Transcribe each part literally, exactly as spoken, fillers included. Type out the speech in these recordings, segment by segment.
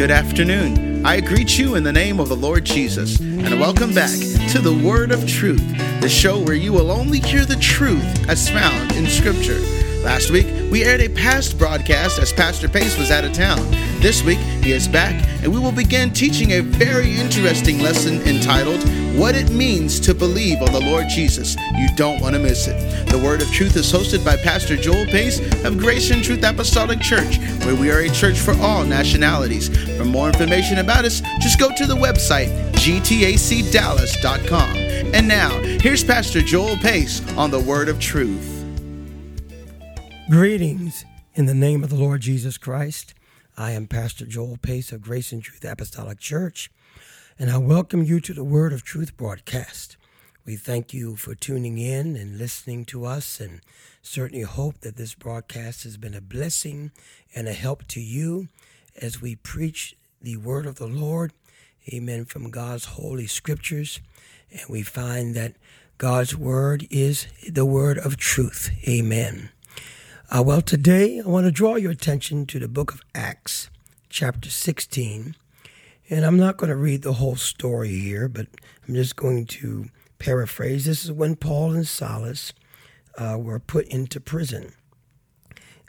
Good afternoon. I greet you in the name of the Lord Jesus, and welcome back to The Word of Truth, the show where you will only hear the truth as found in Scripture. Last week, we aired a past broadcast as Pastor Pace was out of town. This week, he is back, and we will begin teaching a very interesting lesson entitled, What It Means to Believe on the Lord Jesus. You don't want to miss it. The Word of Truth is hosted by Pastor Joel Pace of Grace and Truth Apostolic Church, where we are a church for all nationalities. For more information about us, just go to the website, g t a c dallas dot com. And now, here's Pastor Joel Pace on the Word of Truth. Greetings in the name of the Lord Jesus Christ. I am Pastor Joel Pace of Grace and Truth Apostolic Church, and I welcome you to the Word of Truth broadcast. We thank you for tuning in and listening to us, and certainly hope that this broadcast has been a blessing and a help to you as we preach the Word of the Lord, amen, from God's Holy Scriptures. And we find that God's Word is the Word of Truth. Amen. Uh, well, today I want to draw your attention to the book of Acts, chapter sixteen, and I'm not going to read the whole story here, but I'm just going to paraphrase. This is when Paul and Silas uh, were put into prison,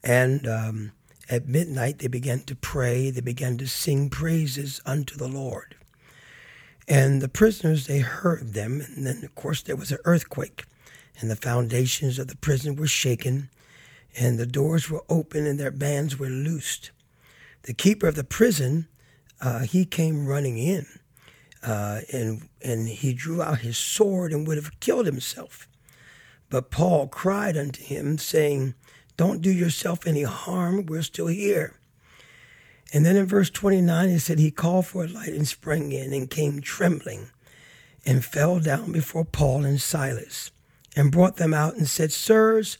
and um, at midnight they began to pray, they began to sing praises unto the Lord, and the prisoners, they heard them, and then, of course, there was an earthquake, and the foundations of the prison were shaken, and the doors were open and their bands were loosed. The keeper of the prison, uh, he came running in, uh, and and he drew out his sword and would have killed himself. But Paul cried unto him, saying, "Don't do yourself any harm, we're still here." And then in verse twenty-nine, it said, he called for a light and sprang in and came trembling and fell down before Paul and Silas and brought them out and said, "Sirs,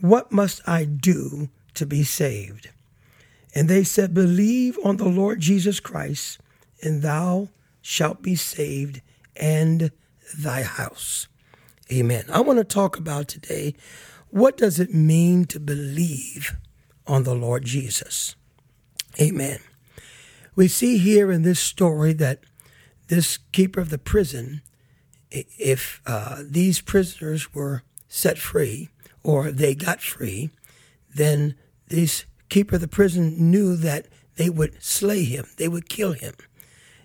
what must I do to be saved?" And they said, "Believe on the Lord Jesus Christ, and thou shalt be saved, and thy house." Amen. I want to talk about today, what does it mean to believe on the Lord Jesus? Amen. We see here in this story that this keeper of the prison, if uh, these prisoners were set free, or they got free, then this keeper of the prison knew that they would slay him, they would kill him.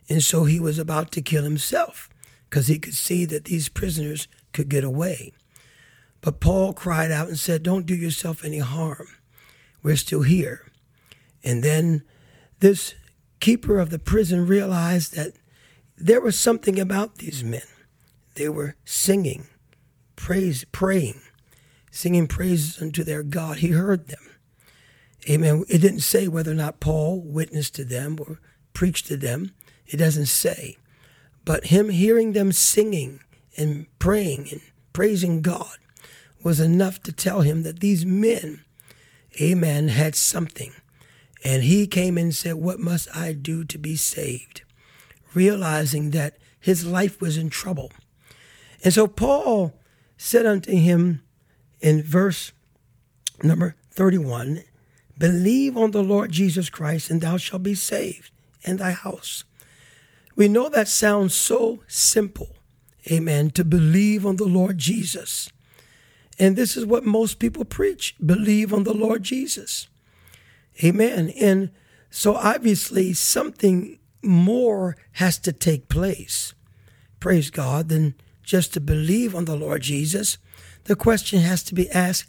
And so he was about to kill himself because he could see that these prisoners could get away. But Paul cried out and said, "Don't do yourself any harm. We're still here." And then this keeper of the prison realized that there was something about these men. They were singing, praise, praying. singing praises unto their God. He heard them. Amen. It didn't say whether or not Paul witnessed to them or preached to them. It doesn't say. But him hearing them singing and praying and praising God was enough to tell him that these men, amen, had something. And he came and said, "What must I do to be saved?" Realizing that his life was in trouble. And so Paul said unto him, in verse number thirty-one, "Believe on the Lord Jesus Christ, and thou shalt be saved, and thy house." We know that sounds so simple, amen, to believe on the Lord Jesus. And this is what most people preach, believe on the Lord Jesus. Amen. And so obviously something more has to take place, praise God, than just to believe on the Lord Jesus. The question has to be asked,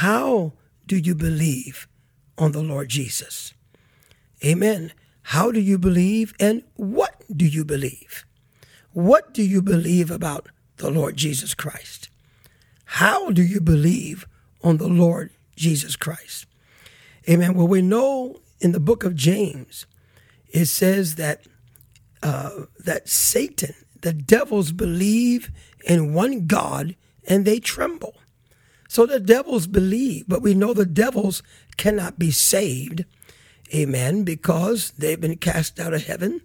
how do you believe on the Lord Jesus? Amen. How do you believe, and what do you believe? What do you believe about the Lord Jesus Christ? How do you believe on the Lord Jesus Christ? Amen. Well, we know in the book of James, it says that uh, that Satan, the devils, believe in one God, and they tremble. So the devils believe, but we know the devils cannot be saved, amen, because they've been cast out of heaven,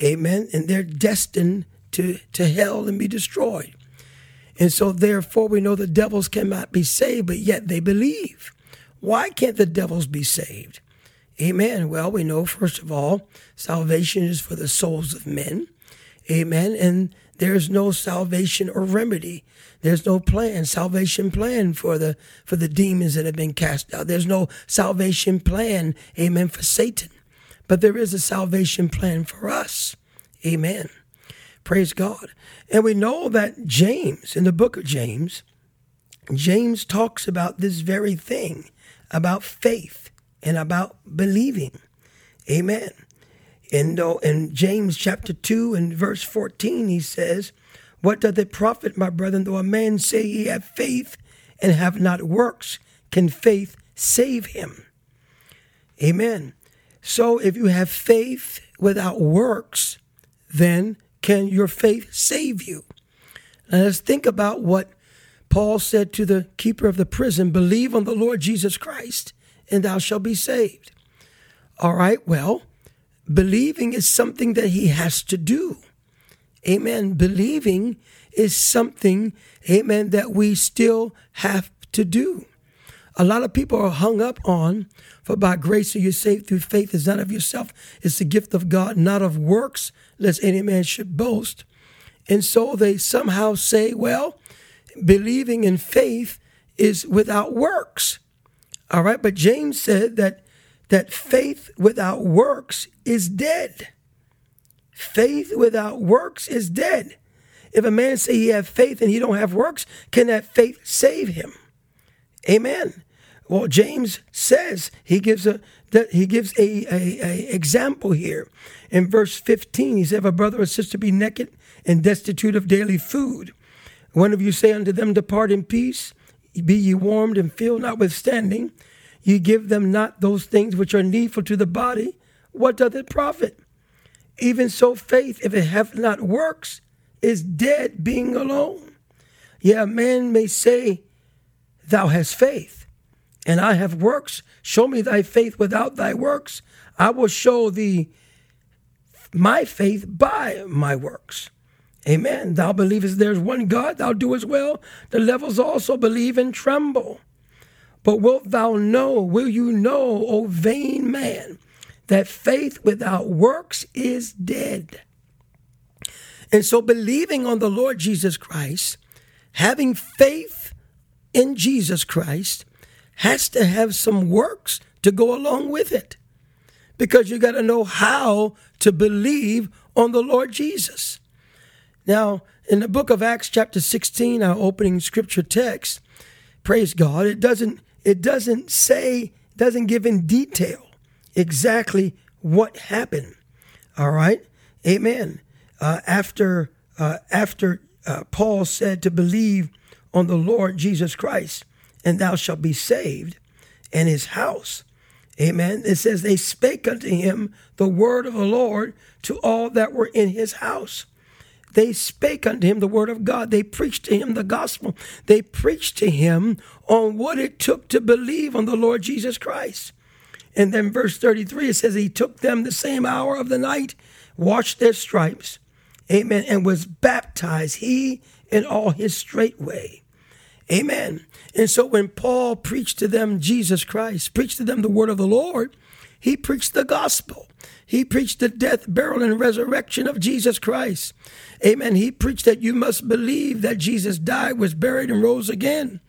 amen, and they're destined to, to hell and be destroyed. And so therefore we know the devils cannot be saved, but yet they believe. Why can't the devils be saved? Amen. Well, we know, first of all, salvation is for the souls of men. Amen. And there's no salvation or remedy. There's no plan, salvation plan for the for the demons that have been cast out. There's no salvation plan, amen, for Satan. But there is a salvation plan for us. Amen. Praise God. And we know that James, in the book of James, James talks about this very thing, about faith and about believing. Amen. And in, in James chapter two and verse fourteen, he says, "What doth it profit, my brethren, though a man say he have faith and have not works? Can faith save him?" Amen. So if you have faith without works, then can your faith save you? Now let's think about what Paul said to the keeper of the prison: "Believe on the Lord Jesus Christ, and thou shalt be saved." All right, well, believing is something that he has to do. Amen. Believing is something, amen, that we still have to do. A lot of people are hung up on, "For by grace are you saved through faith, is not of yourself. It's the gift of God, not of works, lest any man should boast." And so they somehow say, well, believing in faith is without works. All right, but James said that that faith without works is dead. Faith without works is dead. If a man say he have faith and he don't have works, can that faith save him? Amen. Well, James says he gives a that he gives a, a, a example here in verse fifteen. He said, "If a brother or sister be naked and destitute of daily food, one of you say unto them, Depart in peace, be ye warmed and filled, notwithstanding ye give them not those things which are needful to the body, what doth it profit? Even so faith, if it hath not works, is dead being alone. Yea, a man may say, Thou hast faith, and I have works. Show me thy faith without thy works. I will show thee my faith by my works." Amen. "Thou believest there is one God, thou doest well. The devils also believe and tremble. But wilt thou know, will you know, O vain man, that faith without works is dead?" And so believing on the Lord Jesus Christ, having faith in Jesus Christ, has to have some works to go along with it. Because you got to know how to believe on the Lord Jesus. Now, in the book of Acts chapter sixteen, our opening scripture text, praise God, it doesn't it doesn't say, doesn't give in detail exactly what happened. All right? Amen. Uh, after uh, after uh, Paul said to believe on the Lord Jesus Christ, and thou shalt be saved, and his house. Amen. It says they spake unto him the word of the Lord to all that were in his house. They spake unto him the word of God. They preached to him the gospel. They preached to him on what it took to believe on the Lord Jesus Christ. And then verse thirty-three, it says, "He took them the same hour of the night, washed their stripes," amen, "and was baptized, he and all his straightway." Amen. And so when Paul preached to them Jesus Christ, preached to them the word of the Lord, he preached the gospel. He preached the death, burial, and resurrection of Jesus Christ. Amen. He preached that you must believe that Jesus died, was buried, and rose again.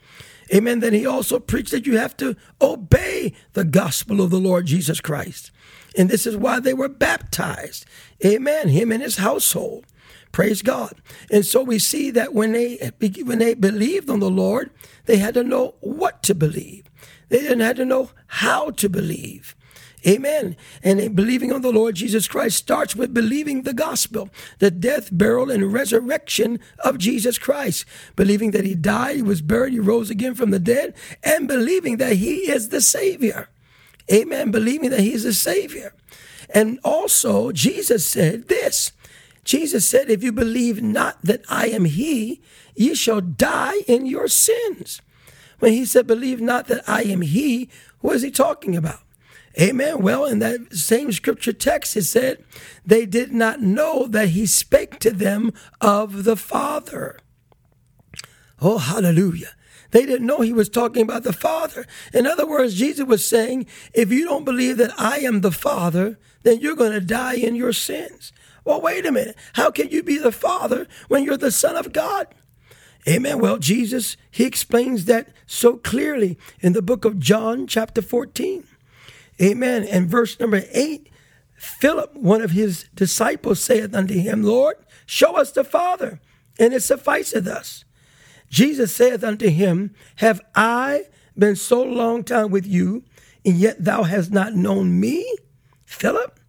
Amen. Then he also preached that you have to obey the gospel of the Lord Jesus Christ. And this is why they were baptized. Amen. Him and his household. Praise God. And so we see that when they when they believed on the Lord, they had to know what to believe. They didn't have to know how to believe. Amen. And believing on the Lord Jesus Christ starts with believing the gospel, the death, burial, and resurrection of Jesus Christ. Believing that he died, he was buried, he rose again from the dead, and believing that he is the Savior. Amen. Believing that he is the Savior. And also, Jesus said this. Jesus said, "If you believe not that I am he, ye shall die in your sins." When he said, "Believe not that I am he," what is he talking about? Amen. Well, in that same scripture text, it said, they did not know that he spake to them of the Father. Oh, hallelujah. They didn't know he was talking about the Father. In other words, Jesus was saying, if you don't believe that I am the Father, then you're going to die in your sins. Well, wait a minute. How can you be the Father when you're the Son of God? Amen. Well, Jesus, he explains that so clearly in the book of John, chapter fourteen. Amen. And verse number eight, Philip, one of his disciples, saith unto him, Lord, show us the Father, and it sufficeth us. Jesus saith unto him, have I been so long time with you, and yet thou hast not known me, Philip?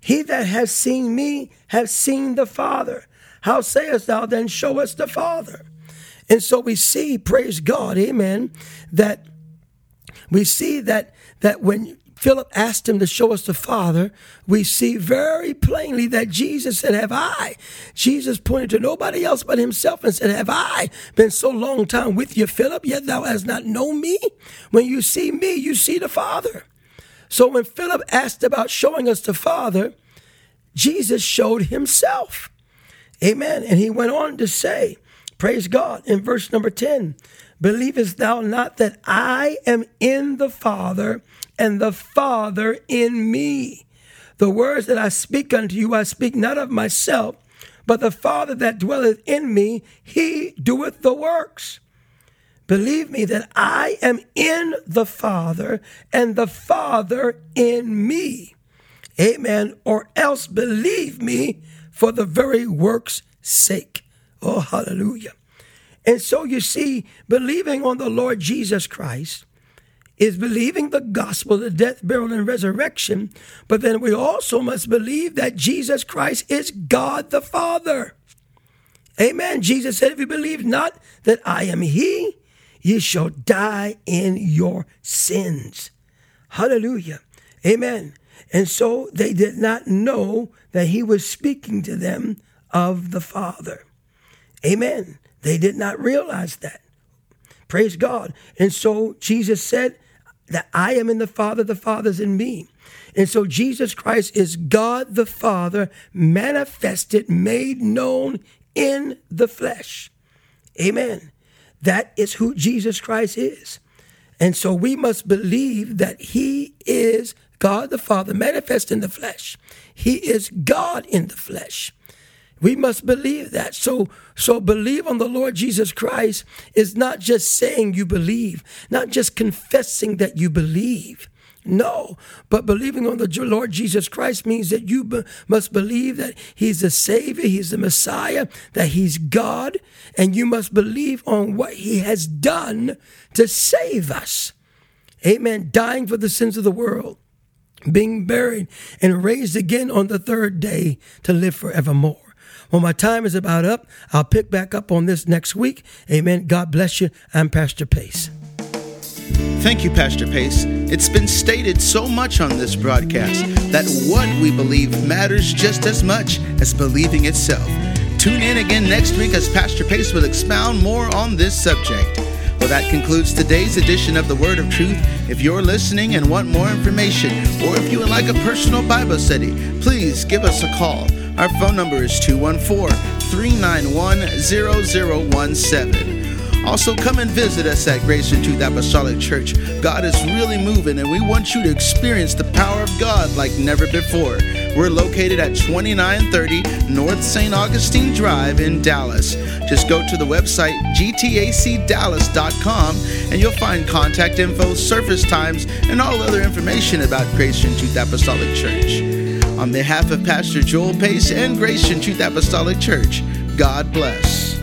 He that has seen me has seen the Father. How sayest thou then, show us the Father? And so we see, praise God, amen, that we see that that when Philip asked him to show us the Father, we see very plainly that Jesus said, have I? Jesus pointed to nobody else but himself and said, have I been so long time with you, Philip, yet thou hast not known me? When you see me, you see the Father. So when Philip asked about showing us the Father, Jesus showed himself. Amen. And he went on to say, praise God, in verse number ten, believest thou not that I am in the Father, and the Father in me? The words that I speak unto you, I speak not of myself, but the Father that dwelleth in me, he doeth the works. Believe me that I am in the Father, and the Father in me. Amen. Or else believe me for the very works' sake. Oh, hallelujah. And so you see, believing on the Lord Jesus Christ is believing the gospel, the death, burial, and resurrection. But then we also must believe that Jesus Christ is God the Father. Amen. Jesus said, if you believe not that I am he, ye shall die in your sins. Hallelujah. Amen. And so they did not know that he was speaking to them of the Father. Amen. They did not realize that. Praise God. And so Jesus said that I am in the Father, the Father's in me. And so Jesus Christ is God the Father, manifested, made known in the flesh. Amen. That is who Jesus Christ is. And so we must believe that he is God the Father, manifest in the flesh. He is God in the flesh. We must believe that. So, so believe on the Lord Jesus Christ is not just saying you believe, not just confessing that you believe. No, but believing on the Lord Jesus Christ means that you be, must believe that he's the Savior, he's the Messiah, that he's God, and you must believe on what he has done to save us. Amen. Dying for the sins of the world, being buried and raised again on the third day to live forevermore. Well, my time is about up. I'll pick back up on this next week. Amen. God bless you. I'm Pastor Pace. Thank you, Pastor Pace. It's been stated so much on this broadcast that what we believe matters just as much as believing itself. Tune in again next week as Pastor Pace will expound more on this subject. Well, that concludes today's edition of The Word of Truth. If you're listening and want more information, or if you would like a personal Bible study, please give us a call. Our phone number is two one four, three nine one, zero zero one seven. Also, come and visit us at Grace and Truth Apostolic Church. God is really moving, and we want you to experience the power of God like never before. We're located at twenty-nine thirty North Saint Augustine Drive in Dallas. Just go to the website g t a c dallas dot com and you'll find contact info, service times, and all other information about Grace and Truth Apostolic Church. On behalf of Pastor Joel Pace and Grace and Truth Apostolic Church, God bless.